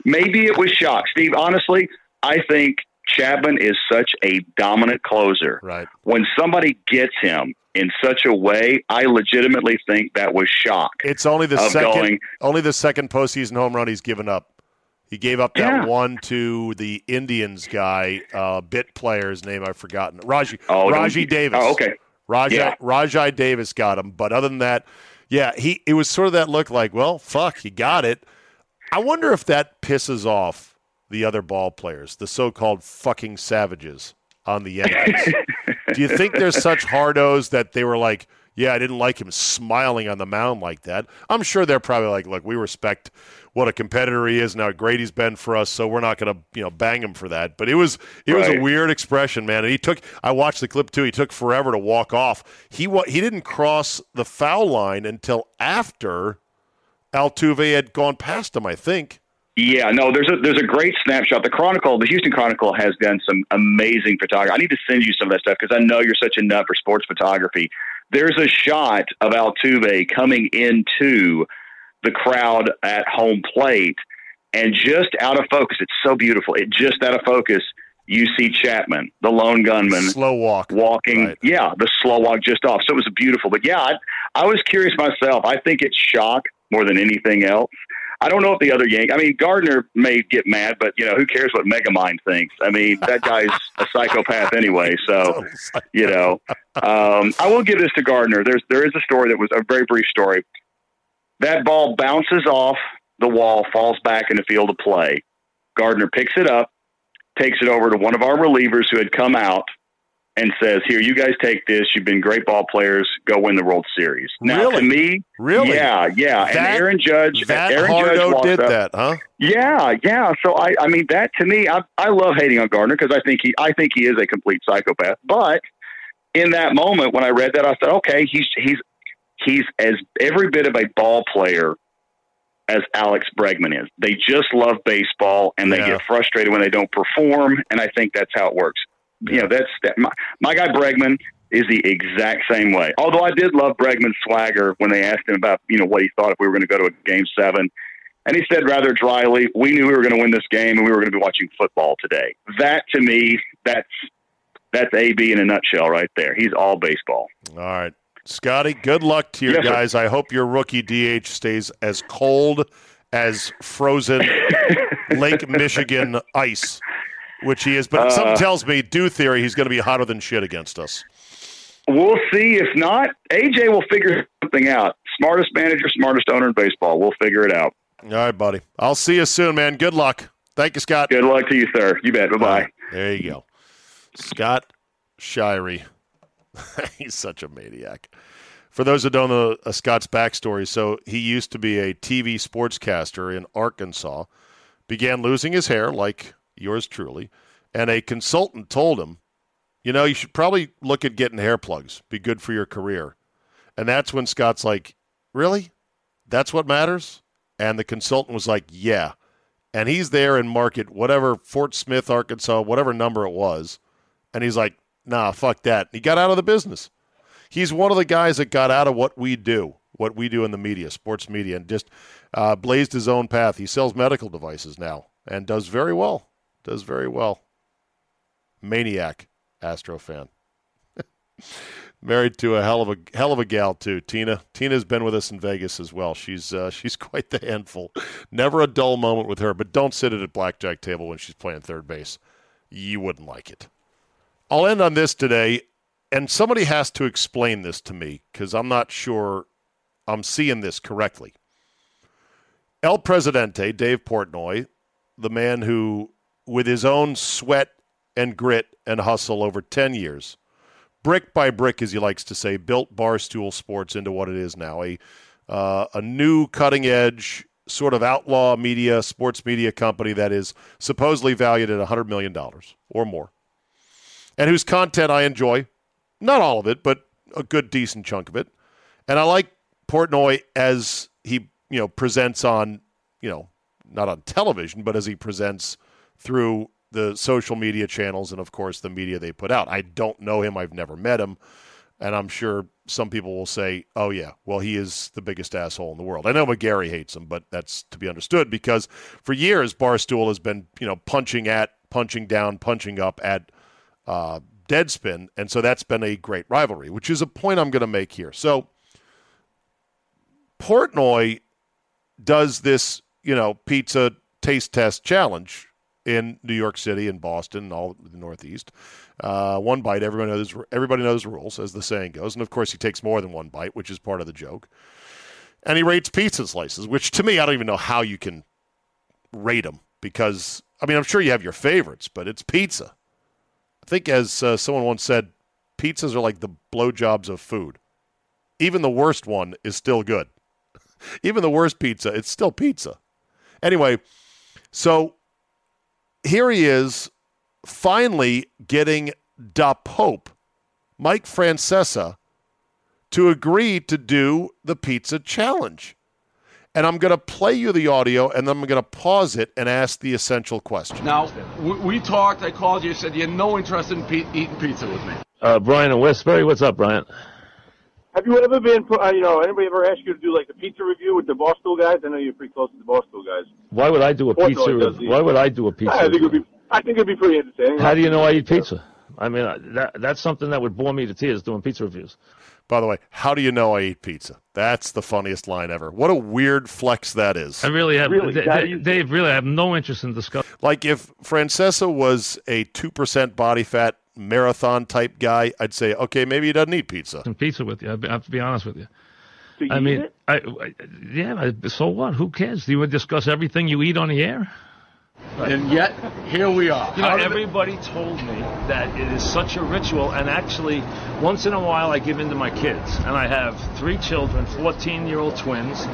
Maybe it was shock. Steve, honestly, I think Chapman is such a dominant closer. Right. When somebody gets him in such a way, I legitimately think that was shock. It's only the second postseason home run he's given up. He gave up that one to the Indians guy, bit player's name I've forgotten. Raji Davis. Oh, okay. Raji Davis got him. But other than that, it was sort of that look like, well, fuck, he got it. I wonder if that pisses off the other ball players, the so-called fucking savages on the Yankees. Do you think they're such hardos that they were like, yeah, I didn't like him smiling on the mound like that? I'm sure they're probably like, look, we respect what a competitor he is and how great he's been for us, so we're not going to, bang him for that. But it was a weird expression, man. And I watched the clip too. He took forever to walk off. He didn't cross the foul line until after Altuve had gone past him, I think. Yeah, no, there's a great snapshot. The Houston Chronicle has done some amazing photography. I need to send you some of that stuff because I know you're such a nut for sports photography. There's a shot of Altuve coming into the crowd at home plate, and just out of focus, it's so beautiful. You see Chapman, the lone gunman. Slow walk. Walking, right. Yeah, the slow walk just off. So it was beautiful. But, yeah, I was curious myself. I think it's shock more than anything else. I don't know if the other Yankees – I mean, Gardner may get mad, but, who cares what Megamind thinks? I mean, that guy's a psychopath anyway, so, I will give this to Gardner. There is a story that was a very brief story. That ball bounces off the wall, falls back in the field of play. Gardner picks it up, takes it over to one of our relievers who had come out, and says, here, you guys take this. You've been great ball players. Go win the World Series. Now, really? To me, really? Yeah. And Aaron Judge did up. That, huh? Yeah. So I mean, that to me, I love hating on Gardner because I think he is a complete psychopath. But in that moment, when I read that, I said, okay, he's as every bit of a ball player as Alex Bregman is. They just love baseball and they get frustrated when they don't perform. And I think that's how it works. My guy Bregman is the exact same way. Although I did love Bregman's swagger when they asked him about, what he thought if we were going to go to a game 7. And he said rather dryly, we knew we were going to win this game and we were going to be watching football today. That to me, that's AB in a nutshell right there. He's all baseball. All right. Scotty, good luck to you guys. Sir. I hope your rookie DH stays as cold as frozen Lake Michigan ice. Which he is, but something tells me, due theory, he's going to be hotter than shit against us. We'll see. If not, AJ will figure something out. Smartest manager, smartest owner in baseball. We'll figure it out. All right, buddy. I'll see you soon, man. Good luck. Thank you, Scott. Good luck to you, sir. You bet. Bye-bye. Right. There you go. Scott Shirey. He's such a maniac. For those that don't know Scott's backstory, so he used to be a TV sportscaster in Arkansas, began losing his hair like yours truly, and a consultant told him, you should probably look at getting hair plugs, be good for your career. And that's when Scott's like, really? That's what matters? And the consultant was like, yeah. And he's there in market, whatever, Fort Smith, Arkansas, whatever number it was. And he's like, nah, fuck that. He got out of the business. He's one of the guys that got out of what we do in the media, sports media, and just blazed his own path. He sells medical devices now and does very well. Maniac Astro fan. Married to a hell of a gal too, Tina. Tina's been with us in Vegas as well. She's quite the handful. Never a dull moment with her, but don't sit at a blackjack table when she's playing third base. You wouldn't like it. I'll end on this today, and somebody has to explain this to me because I'm not sure I'm seeing this correctly. El Presidente, Dave Portnoy, the man who, with his own sweat and grit and hustle over 10 years, brick by brick, as he likes to say, built Barstool Sports into what it is now, a new cutting-edge sort of outlaw media, sports media company that is supposedly valued at $100 million or more, and whose content I enjoy, not all of it, but a good, decent chunk of it. And I like Portnoy as he, presents on, not on television, but as he presents through the social media channels and, of course, the media they put out. I don't know him. I've never met him. And I'm sure some people will say, oh, yeah, well, he is the biggest asshole in the world. I know McGarry hates him, but that's to be understood because for years Barstool has been, punching at punching down, punching up at Deadspin. And so that's been a great rivalry, which is a point I'm going to make here. So Portnoy does this, you know, pizza taste test challenge in New York City and Boston and all the Northeast. One bite, everybody knows the rules, as the saying goes. And, of course, he takes more than one bite, which is part of the joke. And he rates pizza slices, which to me, I don't even know how you can rate them because, I mean, I'm sure you have your favorites, but it's pizza. I think as someone once said, pizzas are like the blowjobs of food. Even the worst one is still good. Even the worst pizza, it's still pizza. Anyway, so here he is finally getting Da Pope, Mike Francesa, to agree to do the pizza challenge. And I'm going to play you the audio, and then I'm going to pause it and ask the essential question. Now, we talked. I called you. You said you had no interest in eating pizza with me. Brian and Westbury, what's up, Brian? Have you ever been, you know, anybody ever asked you to do, like, the pizza review with the Barstool guys? I know you're pretty close to the Barstool guys. Why would I do a pizza review? Why would I do a pizza review? I think it would be pretty entertaining. How do you know I eat pizza? I mean, that's something that would bore me to tears, doing pizza reviews. By the way, how do you know I eat pizza? That's the funniest line ever. What a weird flex that is. I really have. Really, Dave, really have no interest in discussing. Like if Francesa was a 2% body fat marathon type guy, I'd say, okay, maybe he doesn't eat pizza. And pizza with you. I have to be honest with you. Do you I mean, it? So what? Who cares? Do you want to discuss everything you eat on the air? Right. And yet, here we are. You know, everybody told me that it is such a ritual, and actually, once in a while, I give in to my kids. And I have three children, 14-year-old twins,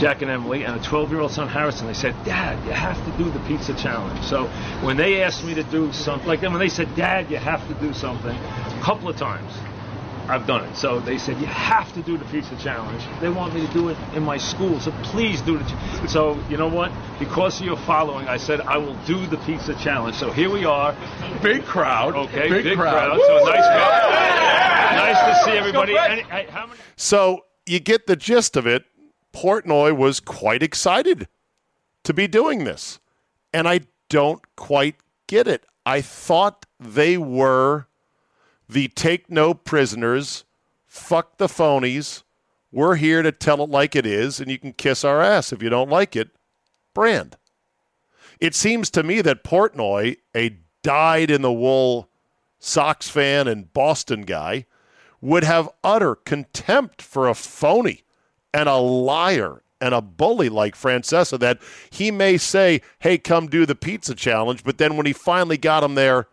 Jack and Emily, and a 12-year-old son, Harrison. They said, Dad, you have to do the pizza challenge. So when they asked me to do something, like when they said, Dad, you have to do something, a couple of times, I've done it. So they said, you have to do the pizza challenge. They want me to do it in my school, so please do it. So you know what? Because of your following, I said, I will do the pizza challenge. So here we are. Big crowd. Okay, big crowd. So nice crowd. Yeah. Nice to see everybody. So you get the gist of it. Portnoy was quite excited to be doing this. And I don't quite get it. I thought they were the take no prisoners, fuck the phonies, we're here to tell it like it is, and you can kiss our ass if you don't like it, brand. It seems to me that Portnoy, a dyed-in-the-wool Sox fan and Boston guy, would have utter contempt for a phony and a liar and a bully like Francesa, that he may say, hey, come do the pizza challenge, but then when he finally got him there,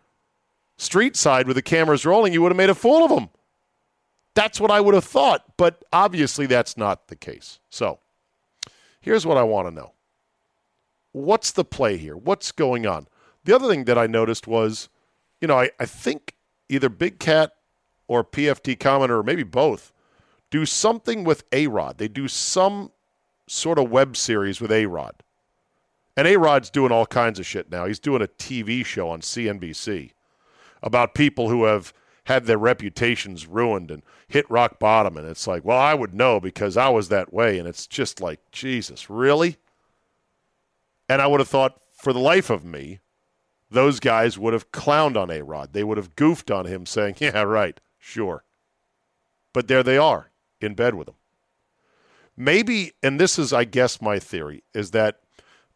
street side with the cameras rolling, you would have made a fool of him. That's what I would have thought, but obviously that's not the case. So here's what I want to know. What's the play here? What's going on? The other thing that I noticed was, you know, I think either Big Cat or PFT Commenter, or maybe both, do something with A-Rod. They do some sort of web series with A-Rod. And A-Rod's doing all kinds of shit now. He's doing a TV show on CNBC about people who have had their reputations ruined and hit rock bottom. And it's like, well, I would know because I was that way. And it's just like, Jesus, really? And I would have thought, for the life of me, those guys would have clowned on A-Rod. They would have goofed on him saying, yeah, right, sure. But there they are, in bed with him. Maybe, and this is, I guess, my theory, is that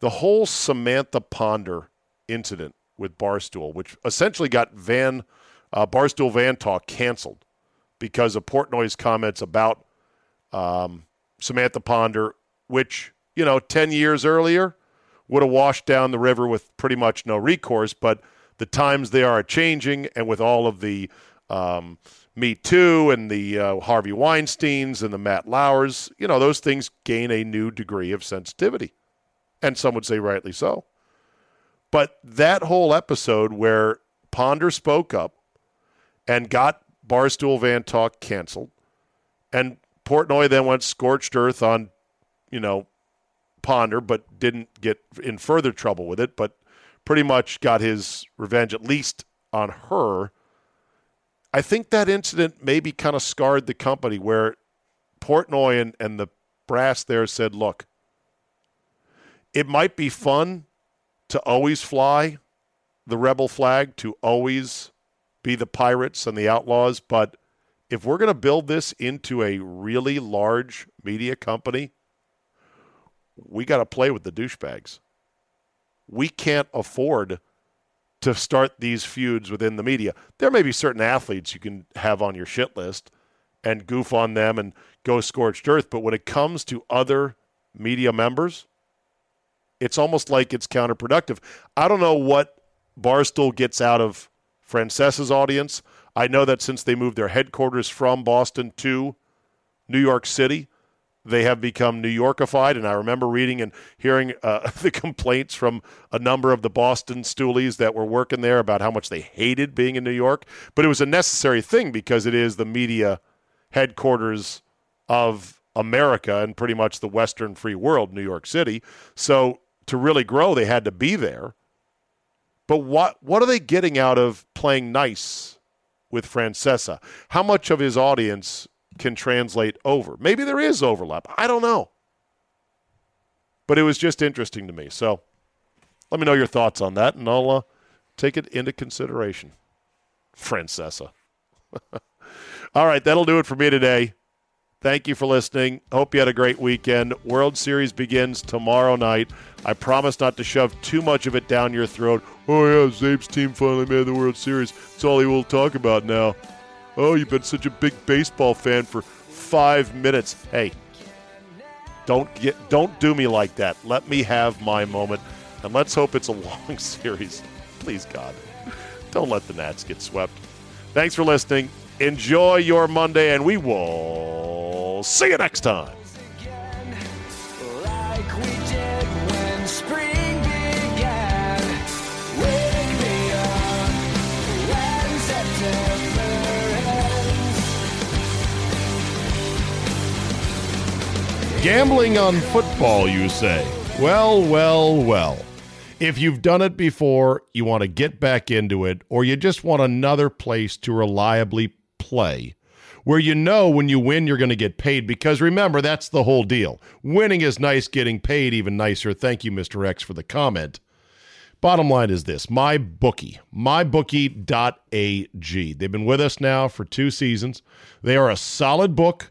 the whole Samantha Ponder incident with Barstool, which essentially got Barstool Van Talk canceled because of Portnoy's comments about Samantha Ponder, which, you know, 10 years earlier would have washed down the river with pretty much no recourse. But the times they are changing, and with all of the Me Too and the Harvey Weinsteins and the Matt Lauers, you know, those things gain a new degree of sensitivity. And some would say rightly so. But that whole episode where Ponder spoke up and got Barstool Van Talk canceled, and Portnoy then went scorched earth on, you know, Ponder, but didn't get in further trouble with it, but pretty much got his revenge, at least on her. I think that incident maybe kind of scarred the company, where Portnoy and the brass there said, look, it might be fun to always fly the rebel flag to always be the Pirates and the Outlaws, but if we're going to build this into a really large media company, we got to play with the douchebags. We can't afford to start these feuds within the media. There may be certain athletes you can have on your shit list and goof on them and go scorched earth, but when it comes to other media members, it's almost like it's counterproductive. I don't know what Barstool gets out of Francesa's audience. I know that since they moved their headquarters from Boston to New York City, they have become New Yorkified, and I remember reading and hearing the complaints from a number of the Boston stoolies that were working there about how much they hated being in New York. But it was a necessary thing because it is the media headquarters of America and pretty much the Western free world, New York City. So to really grow, they had to be there. But what are they getting out of playing nice with Francesa? How much of his audience can translate over? Maybe there is overlap. I don't know. But it was just interesting to me. So let me know your thoughts on that, and I'll take it into consideration. Francesa. All right, that'll do it for me today. Thank you for listening. Hope you had a great weekend. World Series begins tomorrow night. I promise not to shove too much of it down your throat. Oh, yeah, Zabe's team finally made the World Series. That's all he will talk about now. Oh, you've been such a big baseball fan for 5 minutes. Hey, don't do me like that. Let me have my moment, and let's hope it's a long series. Please, God, don't let the Nats get swept. Thanks for listening. Enjoy your Monday, and we will see you next time. Like we did when spring began. Wake me up when September ends. Gambling on football, you say? Well, well, well. If you've done it before, you want to get back into it, or you just want another place to reliably play where you know when you win you're going to get paid, because remember, that's the whole deal. Winning is nice, getting paid even nicer. Thank you, Mr. X, for the comment. Bottom line is this: MyBookie, mybookie.ag. They've been with us now for 2 seasons. They are a solid book.